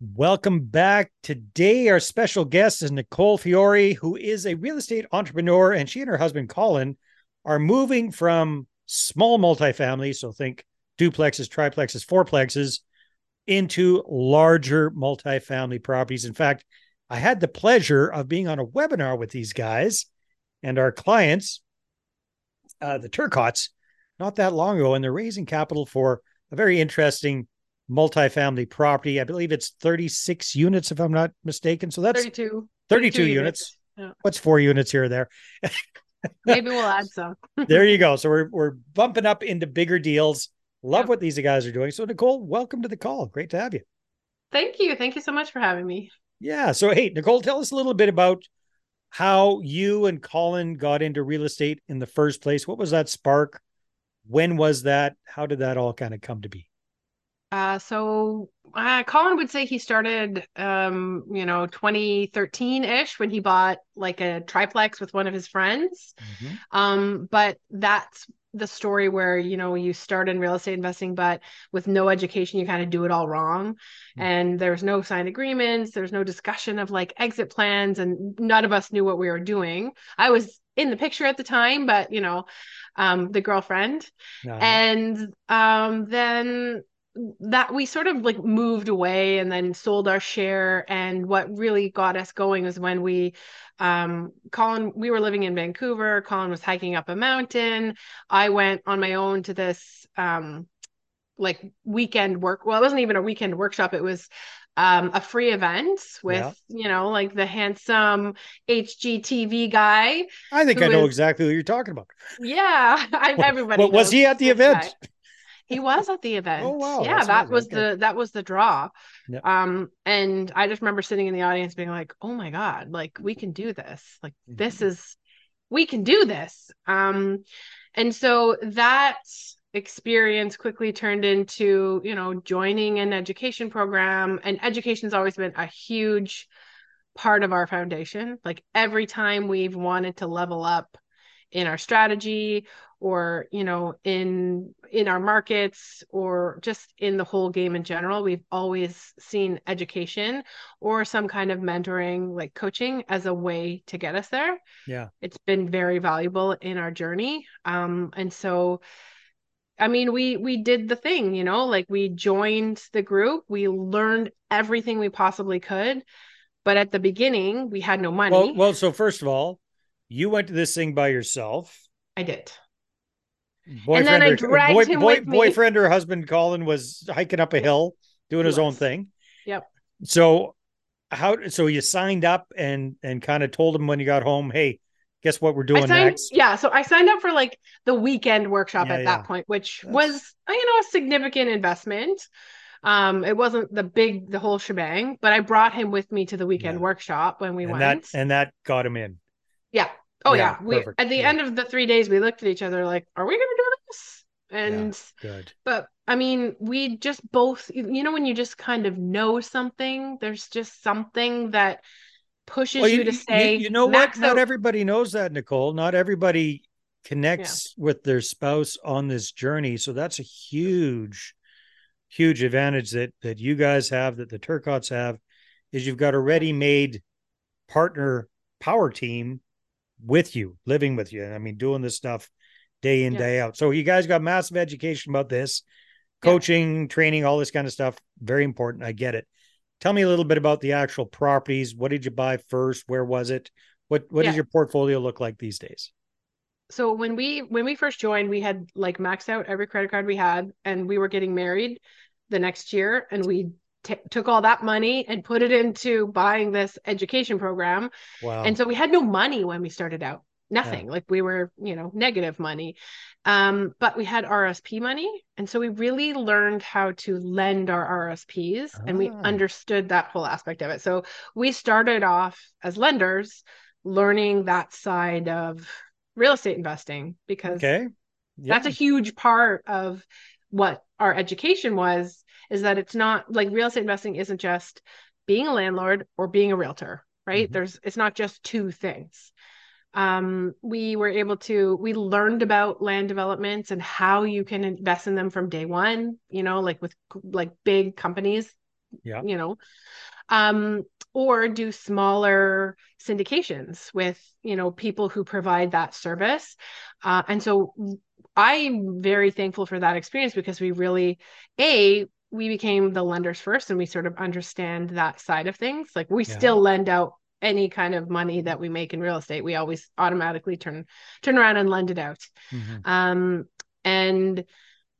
Welcome back. Today, our special guest is Nicole Fiore, who is a real estate entrepreneur, and she and her husband, Colin, are moving from small multifamily, so think duplexes, triplexes, fourplexes, into larger multifamily properties. In fact, I had the pleasure of being on a webinar with these guys and our clients, the Turcots, not that long ago, and they're raising capital for a very interesting multifamily property. I believe it's 36 units, if I'm not mistaken. So that's 32 units. Yeah. What's 4 units here or there? Maybe we'll add some. There you go. So we're bumping up into bigger deals. Love what these guys are doing. So Nicole, welcome to the call. Great to have you. Thank you. Thank you so much for having me. Yeah. So, hey, Nicole, tell us a little bit about how you and Colin got into real estate in the first place. What was that spark? When was that? How did that all kind of come to be? Colin would say he started, 2013-ish when he bought like a triplex with one of his friends. Mm-hmm. But that's the story where, you know, you start in real estate investing, but with no education, you kind of do it all wrong. Mm-hmm. And there's no signed agreements. There's no discussion of like exit plans. And none of us knew what we were doing. I was in the picture at the time, but, you know, the girlfriend. No. And then that we sort of like moved away and then sold our share. And what really got us going was when we, we were living in Vancouver. Colin was hiking up a mountain. I went on my own to this weekend work. Well, it wasn't even a weekend workshop. It was a free event with, the handsome HGTV guy. I think I know exactly who you're talking about. Yeah. Everybody knows. Was he at the event? Guy. He was at the event. Oh, wow. Yeah, that was the draw. Yep. And I just remember sitting in the audience being like, oh my God, like we can do this. Like mm-hmm. We can do this. And so that experience quickly turned into, joining an education program, and education's always been a huge part of our foundation. Like every time we've wanted to level up in our strategy or, in our markets or just in the whole game in general, we've always seen education or some kind of mentoring, like coaching, as a way to get us there. Yeah. It's been very valuable in our journey. And so, I mean, we did the thing, we joined the group, we learned everything we possibly could, but at the beginning we had no money. Well, so first of all, you went to this thing by yourself. I did. Boyfriend or husband, Colin, was hiking up a hill doing his own thing. Yep. So so you signed up and kind of told him when you got home, hey, guess what we're doing next? Yeah. So I signed up for like the weekend workshop that point, which was, a significant investment. It wasn't the whole shebang, but I brought him with me to the weekend workshop when we went. And that got him in. Yeah. Oh yeah. We at the end of the 3 days we looked at each other like, are we going to do this? And good. But I mean, we just both, when you just kind of know something, there's just something that pushes you to say, what? Not everybody knows that, Nicole. Not everybody connects with their spouse on this journey. So that's a huge, huge advantage that you guys have, that the Turcots have, is you've got a ready-made partner power team with you, living with you. I mean, doing this stuff day in, day out. So you guys got massive education about this, coaching, training, all this kind of stuff. Very important. I get it. Tell me a little bit about the actual properties. What did you buy first? Where was it? What does your portfolio look like these days? So when we first joined, we had like maxed out every credit card we had, and we were getting married the next year. And we took all that money and put it into buying this education program. Wow. And so we had no money when we started out, nothing. Yeah. Like we were, negative money. But we had RSP money. And so we really learned how to lend our RSPs and we understood that whole aspect of it. So we started off as lenders learning that side of real estate investing, because that's a huge part of what our education was, is that it's not like real estate investing isn't just being a landlord or being a realtor, right? Mm-hmm. It's not just two things. We learned about land developments and how you can invest in them from day one, like with big companies yeah, you know, or do smaller syndications with, you know, people who provide that service. And so I'm very thankful for that experience, because we really, we became the lenders first, and we sort of understand that side of things. Like, we still lend out any kind of money that we make in real estate. We always automatically turn around and lend it out. Mm-hmm. And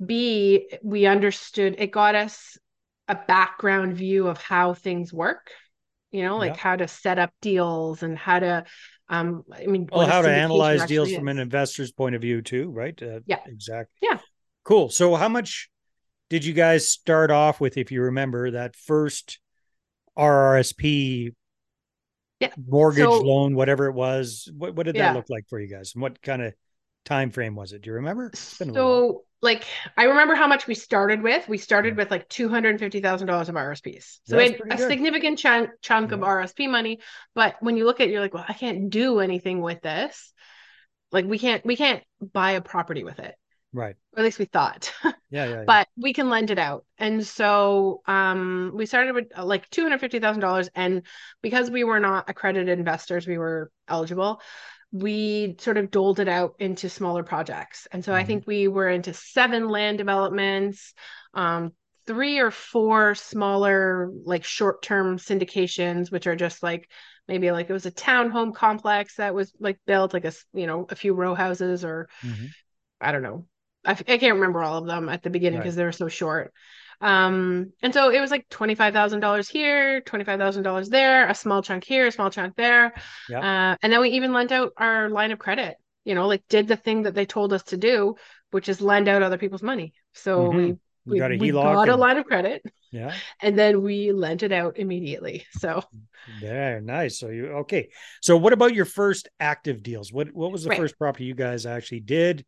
B, we understood, it got us a background view of how things work, you know, like how to set up deals and how to, how to analyze deals from an investor's point of view too. Right. Yeah, exactly. Yeah. Cool. So how much did you guys start off with, if you remember that first RRSP mortgage loan, whatever it was? What did that look like for you guys? And what kind of time frame was it? Do you remember? So, like, I remember how much we started with. We started with like $250,000 of RRSPs. So we had a significant chunk of RRSP money. But when you look at it, you're like, well, I can't do anything with this. Like, we can't buy a property with it. Right. Or at least we thought. Yeah. But we can lend it out. And so we started with like $250,000. And because we were not accredited investors, we were eligible. We sort of doled it out into smaller projects. And so I think we were into 7 land developments, 3 or 4 smaller, like, short-term syndications, which are just like, maybe like it was a townhome complex that was like built, like a few row houses, or I don't know. I can't remember all of them at the beginning because they were so short. And so it was like $25,000 here, $25,000 there, a small chunk here, a small chunk there. Yep. And then we even lent out our line of credit, you know, like, did the thing that they told us to do, which is lend out other people's money. So we got a line of credit, and then we lent it out immediately. So yeah, nice. So okay. So what about your first active deals? What was the first property you guys actually did?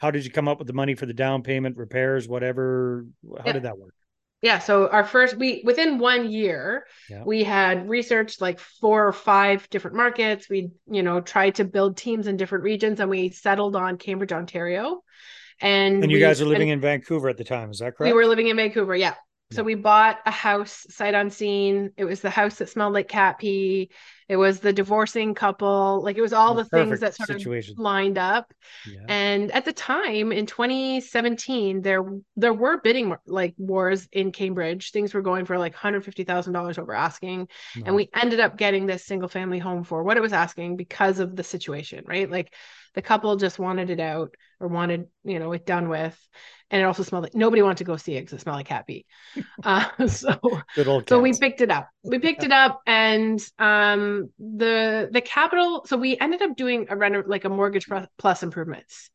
How did you come up with the money for the down payment, repairs, whatever? How did that work? Yeah. So our first, within 1 year, we had researched like 4 or 5 different markets. We, you know, tried to build teams in different regions, and we settled on Cambridge, Ontario. And you guys were living in Vancouver at the time. Is that correct? We were living in Vancouver. Yeah. So we bought a house sight unseen. It was the house that smelled like cat pee. It was the divorcing couple. Like, it was all the things that sort of lined up. Yeah. And at the time in 2017, there were bidding like wars in Cambridge. Things were going for like $150,000 over asking. Nice. And we ended up getting this single family home for what it was asking because of the situation, right? Like, the couple just wanted it out, or wanted, you know, it done with. And it also smelled like, nobody wanted to go see it because it smelled like cat pee. So we picked it up. We picked it up, and the capital. So we ended up doing a mortgage plus improvements.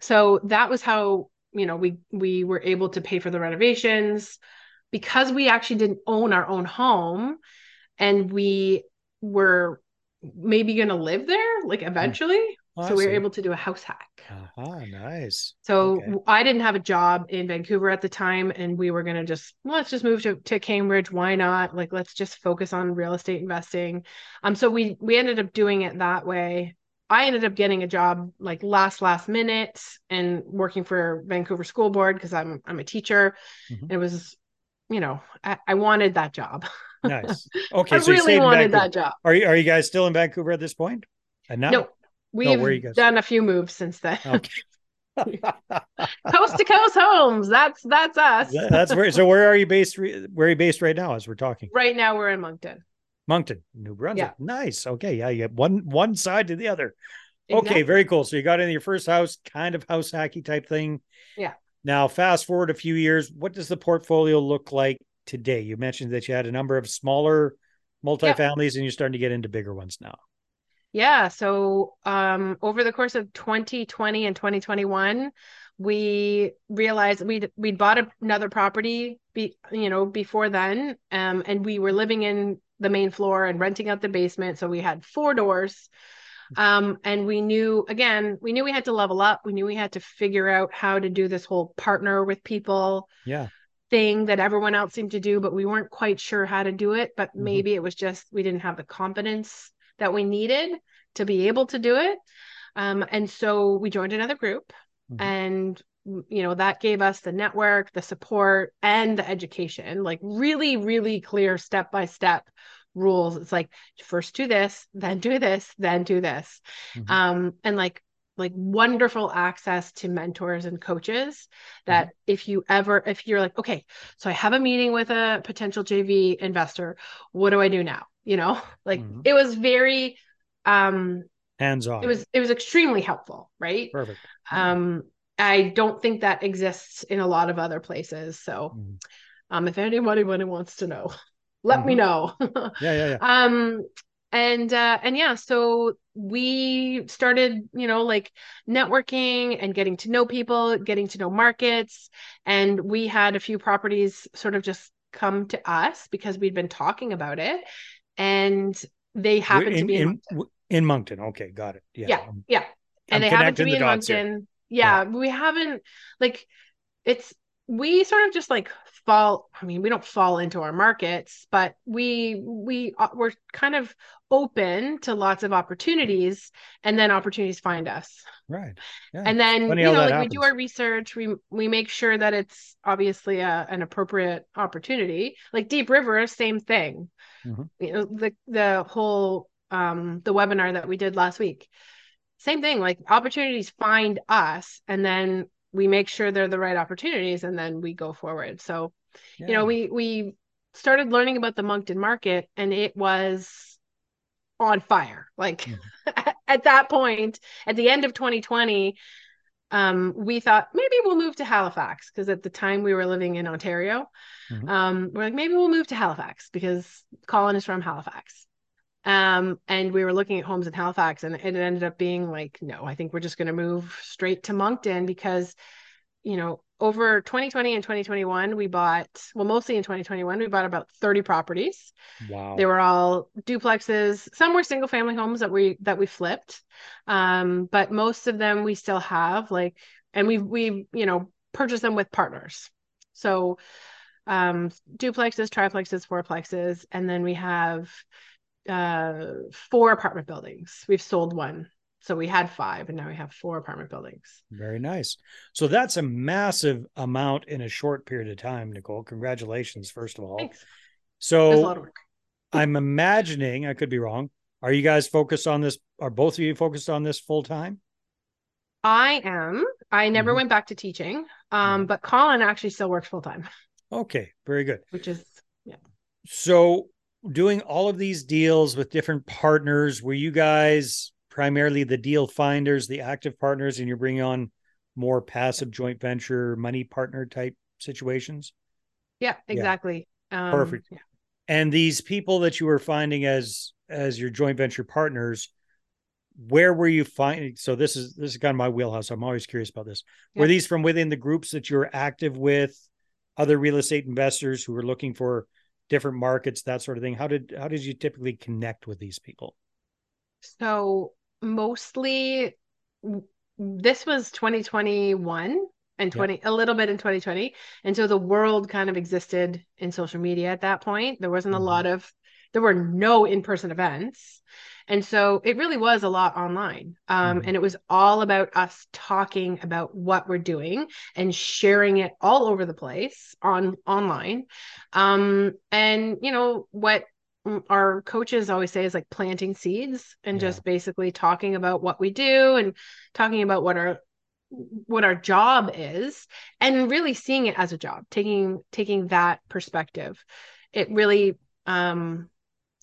So that was how, you know, we were able to pay for the renovations, because we actually didn't own our own home, and we were maybe going to live there like eventually. Awesome. So we were able to do a house hack. Nice. So I didn't have a job in Vancouver at the time, and we were going to let's just move to Cambridge. Why not? Like, let's just focus on real estate investing. So we ended up doing it that way. I ended up getting a job like last minute and working for Vancouver School Board, because I'm a teacher. Mm-hmm. It was, you know, I wanted that job. Nice. Okay. So really wanted that job. Are you guys still in Vancouver at this point? And now? No. We've done a few moves since then. Okay. Coast to Coast Homes. That's us. That's where. So where are you based? Where are you based right now? As we're talking. Right now, we're in Moncton. Moncton, New Brunswick. Yeah. Nice. Okay. Yeah. You get one side to the other. Exactly. Okay. Very cool. So you got into your first house, kind of house hacky type thing. Yeah. Now, fast forward a few years. What does the portfolio look like today? You mentioned that you had a number of smaller multifamilies, and you're starting to get into bigger ones now. Yeah. So over the course of 2020 and 2021, we realized we'd bought another property, before then, and we were living in the main floor and renting out the basement. So we had 4 doors, and we knew we had to level up. We knew we had to figure out how to do this whole partner with people thing that everyone else seemed to do, but we weren't quite sure how to do it. But maybe it was just we didn't have the competence that we needed to be able to do it. And so we joined another group, and you know, that gave us the network, the support, and the education, like really, really clear step-by-step rules. It's like, first do this, then do this, then do this. Mm-hmm. And like wonderful access to mentors and coaches that mm-hmm. if you're like, okay, so I have a meeting with a potential JV investor, what do I do now? You know, like mm-hmm. it was very, hands-on. It was extremely helpful. Right. Perfect. I don't think that exists in a lot of other places. So, mm-hmm. If anybody wants to know, let mm-hmm. me know. Yeah. And yeah, so we started, you know, like networking and getting to know people, getting to know markets. And we had a few properties sort of just come to us because we'd been talking about it, and they happened to be in Moncton. Okay. Got it. Yeah. And they happened to be in Moncton. Yeah. We haven't like, we sort of just like fall. I mean, we don't fall into our markets, but we're kind of open to lots of opportunities, and then opportunities find us. Right. Yeah. And then we do our research. We make sure that it's obviously an appropriate opportunity. Like Deep River, same thing. Mm-hmm. You know, the whole the webinar that we did last week, same thing. Like opportunities find us, and then we make sure they're the right opportunities, and then we go forward. So, yeah. You know, we started learning about the Moncton market, and it was on fire. Like yeah. At that point, at the end of 2020, we thought maybe we'll move to Halifax, because at the time we were living in Ontario. Mm-hmm. We're like, maybe we'll move to Halifax because Colin is from Halifax. And we were looking at homes in Halifax, and it ended up being like, no, I think we're just going to move straight to Moncton, because, you know, over 2020 and 2021, mostly in 2021, we bought about 30 properties. Wow. They were all duplexes. Some were single family homes that we flipped. But most of them we still have, like, and we, you know, purchased them with partners. So, duplexes, triplexes, fourplexes, and then we have, 4 apartment buildings. We've sold one. So we had 5, and now we have 4 apartment buildings. Very nice. So that's a massive amount in a short period of time, Nicole. Congratulations, first of all. Thanks. So there's a lot of work. I'm imagining, I could be wrong. Are you guys focused on this? Are both of you focused on this full time? I am. I never mm-hmm. went back to teaching, mm-hmm. but Colin actually still works full time. Okay. Very good. Which is, yeah. So doing all of these deals with different partners, were you guys primarily the deal finders, the active partners, and you're bringing on more passive joint venture money partner type situations? Yeah, exactly. Yeah. Perfect. Yeah. And these people that you were finding as your joint venture partners, where were you finding? So this is kind of my wheelhouse. I'm always curious about this. Yeah. Were these from within the groups that you were active with, other real estate investors who were looking for different markets, that sort of thing? How did you typically connect with these people? So mostly this was 2021 and a little bit in 2020. And so the world kind of existed in social media at that point. There wasn't mm-hmm. there were no in-person events. And so it really was a lot online. Mm-hmm. And it was all about us talking about what we're doing and sharing it all over the place online. And you know, what our coaches always say is like planting seeds, and just basically talking about what we do and talking about what our job is, and really seeing it as a job, taking that perspective. It really,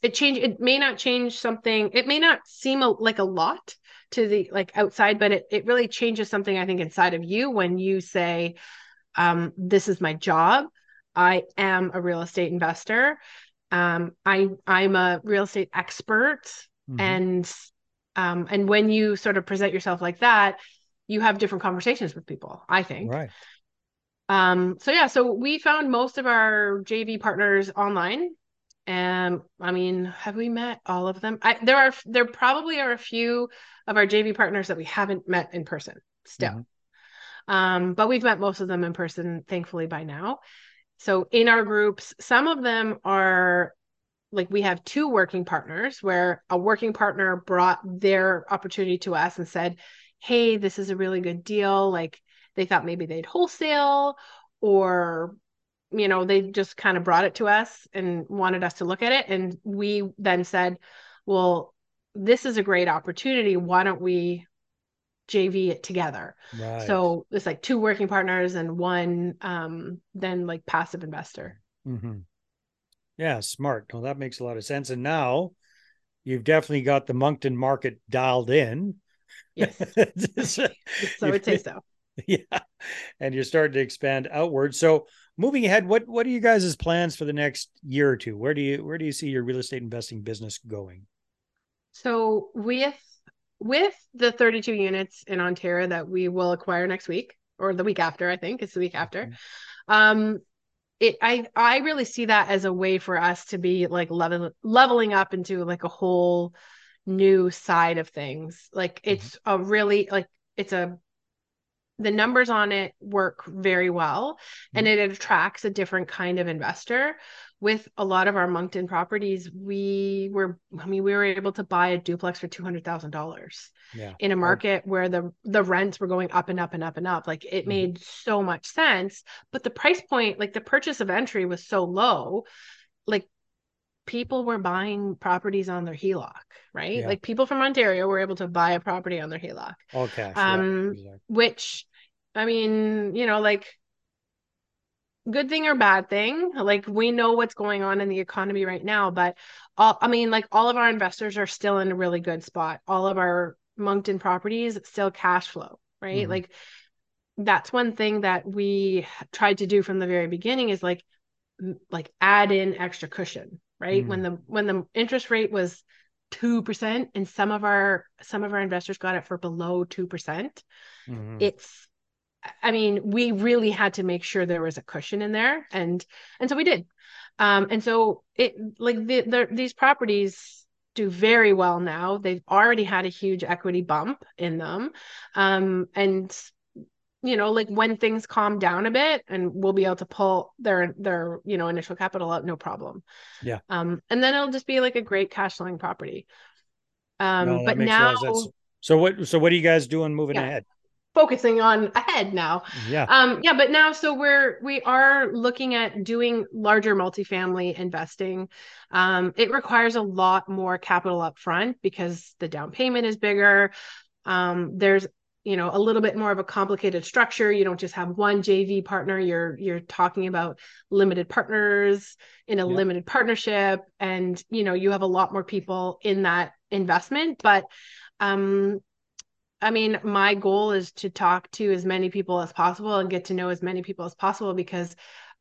it may not change something. It may not seem like a lot to the like outside, but it really changes something, I think, inside of you when you say, this is my job. I am a real estate investor. I'm a real estate expert. Mm-hmm. And when you sort of present yourself like that, you have different conversations with people, I think. Right. So we found most of our JV partners online. I mean, have we met all of them? There probably are a few of our JV partners that we haven't met in person still. Mm-hmm. But we've met most of them in person, thankfully, by now. So in our groups, some of them are like, we have 2 working partners where a working partner brought their opportunity to us and said, hey, this is a really good deal. Like, They thought maybe they'd wholesale, or, you know, they just kind of brought it to us and wanted us to look at it. And we then said, well, this is a great opportunity. Why don't we JV it together? Right. So it's like two working partners and one then like passive investor. Mm-hmm. Yeah, smart. Well, that makes a lot of sense. And now you've definitely got the Moncton market dialed in. Yes. So I would say so. Yeah. And you're starting to expand outward. So moving ahead, what are you guys' plans for the next year or two? Where do you see your real estate investing business going? So with the 32 units in Ontario that we will acquire next week, or the week after, I think it's the week after. I really see that as a way for us to be like leveling up into like a whole new side of things. Like it's a really like the numbers on it work very well, and it attracts a different kind of investor. With a lot of our Moncton properties, we were able to buy a duplex for $200,000 in a market where the rents were going up and up and up and up. Like it made so much sense, but the price point, like the purchase of entry was so low, like people were buying properties on their HELOC, right? Yeah. Like people from Ontario were able to buy a property on their HELOC. All cash, exactly. Which, I mean, you know, like, good thing or bad thing, like we know what's going on in the economy right now, but all of our investors are still in a really good spot. All of our Moncton properties still cash flow, right? Mm-hmm. Like that's one thing that we tried to do from the very beginning is like add in extra cushion, right? Mm-hmm. When the interest rate was 2% and some of our investors got it for below 2%, it's, I mean, we really had to make sure there was a cushion in there. And so we did. And so it like these properties do very well now. They've already had a huge equity bump in them. And, you know, like when things calm down a bit and we'll be able to pull their, you know, initial capital out, no problem. Yeah. And then it'll just be like a great cash flowing property. But now. So what are you guys doing moving ahead? Focusing on ahead now. Yeah. But now, so we are looking at doing larger multifamily investing. It requires a lot more capital up front because the down payment is bigger. There's, you know, a little bit more of a complicated structure. You don't just have one JV partner. You're talking about limited partners in a limited partnership. And, you know, you have a lot more people in that investment, but, I mean, my goal is to talk to as many people as possible and get to know as many people as possible because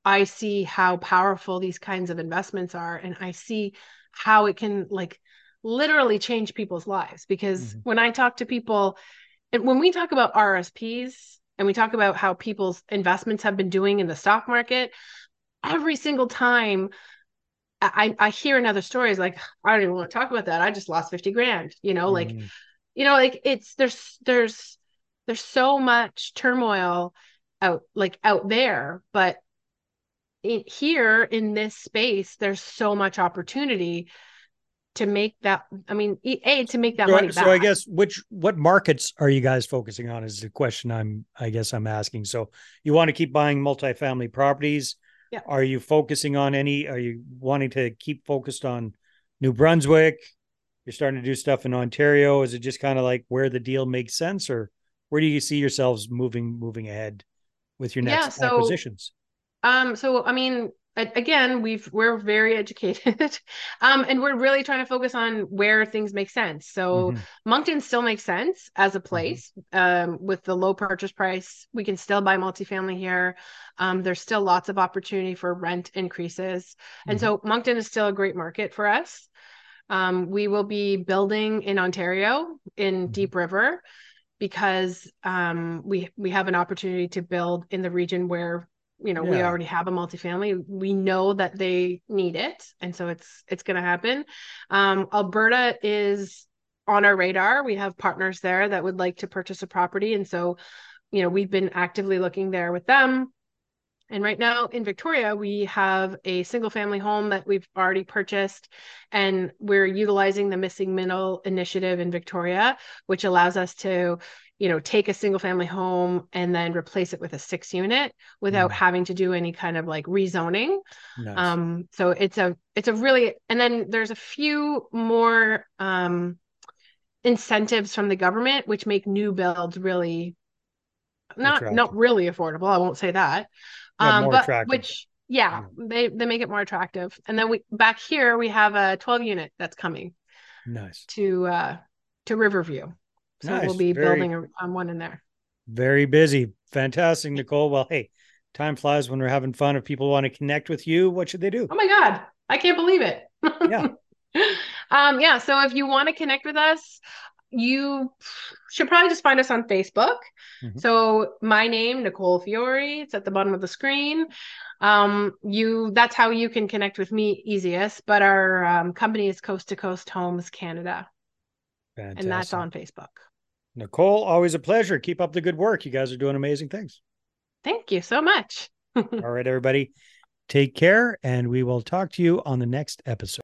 I see how powerful these kinds of investments are. And I see how it can like literally change people's lives because when I talk to people and when we talk about RSPs and we talk about how people's investments have been doing in the stock market, every single time I hear another story is like, I don't even want to talk about that. I just lost $50,000, you know, like, you know, like it's, there's so much turmoil out there, but here in this space, there's so much opportunity to make that, I mean, to make that money back. So I guess what markets are you guys focusing on is the question I guess I'm asking. So you want to keep buying multifamily properties. Yeah. Are you focusing on are you wanting to keep focused on New Brunswick? You're starting to do stuff in Ontario. Is it just kind of like where the deal makes sense, or where do you see yourselves moving ahead with your next acquisitions? So, I mean, again, we're very educated and we're really trying to focus on where things make sense. So Moncton still makes sense as a place with the low purchase price. We can still buy multifamily here. There's still lots of opportunity for rent increases. And so Moncton is still a great market for us. We will be building in Ontario in Deep River because we have an opportunity to build in the region where, you know, we already have a multifamily. We know that they need it. And so it's going to happen. Alberta is on our radar. We have partners there that would like to purchase a property. And so, you know, we've been actively looking there with them. And right now in Victoria, we have a single family home that we've already purchased, and we're utilizing the missing middle initiative in Victoria, which allows us to, you know, take a single family home and then replace it with a 6 unit without having to do any kind of like rezoning. Nice. So it's a really, and then there's a few more incentives from the government, which make new builds really not really affordable. I won't say that, but attractive. They make it more attractive. And then we, back here, we have a 12 unit that's coming. Nice. To Riverview. So nice. We'll be building on one in there. Very busy. Fantastic, Nicole. Well, hey, time flies when we're having fun. If people want to connect with you, what should they do? Oh my God. I can't believe it. Yeah. Yeah. So if you want to connect with us, you should probably just find us on Facebook. Mm-hmm. So my name, Nicole Fiore, it's at the bottom of the screen. That's how you can connect with me easiest, but our company is Coast to Coast Homes Canada. Fantastic. And that's on Facebook. Nicole, always a pleasure. Keep up the good work. You guys are doing amazing things. Thank you so much. All right, everybody. Take care, and we will talk to you on the next episode.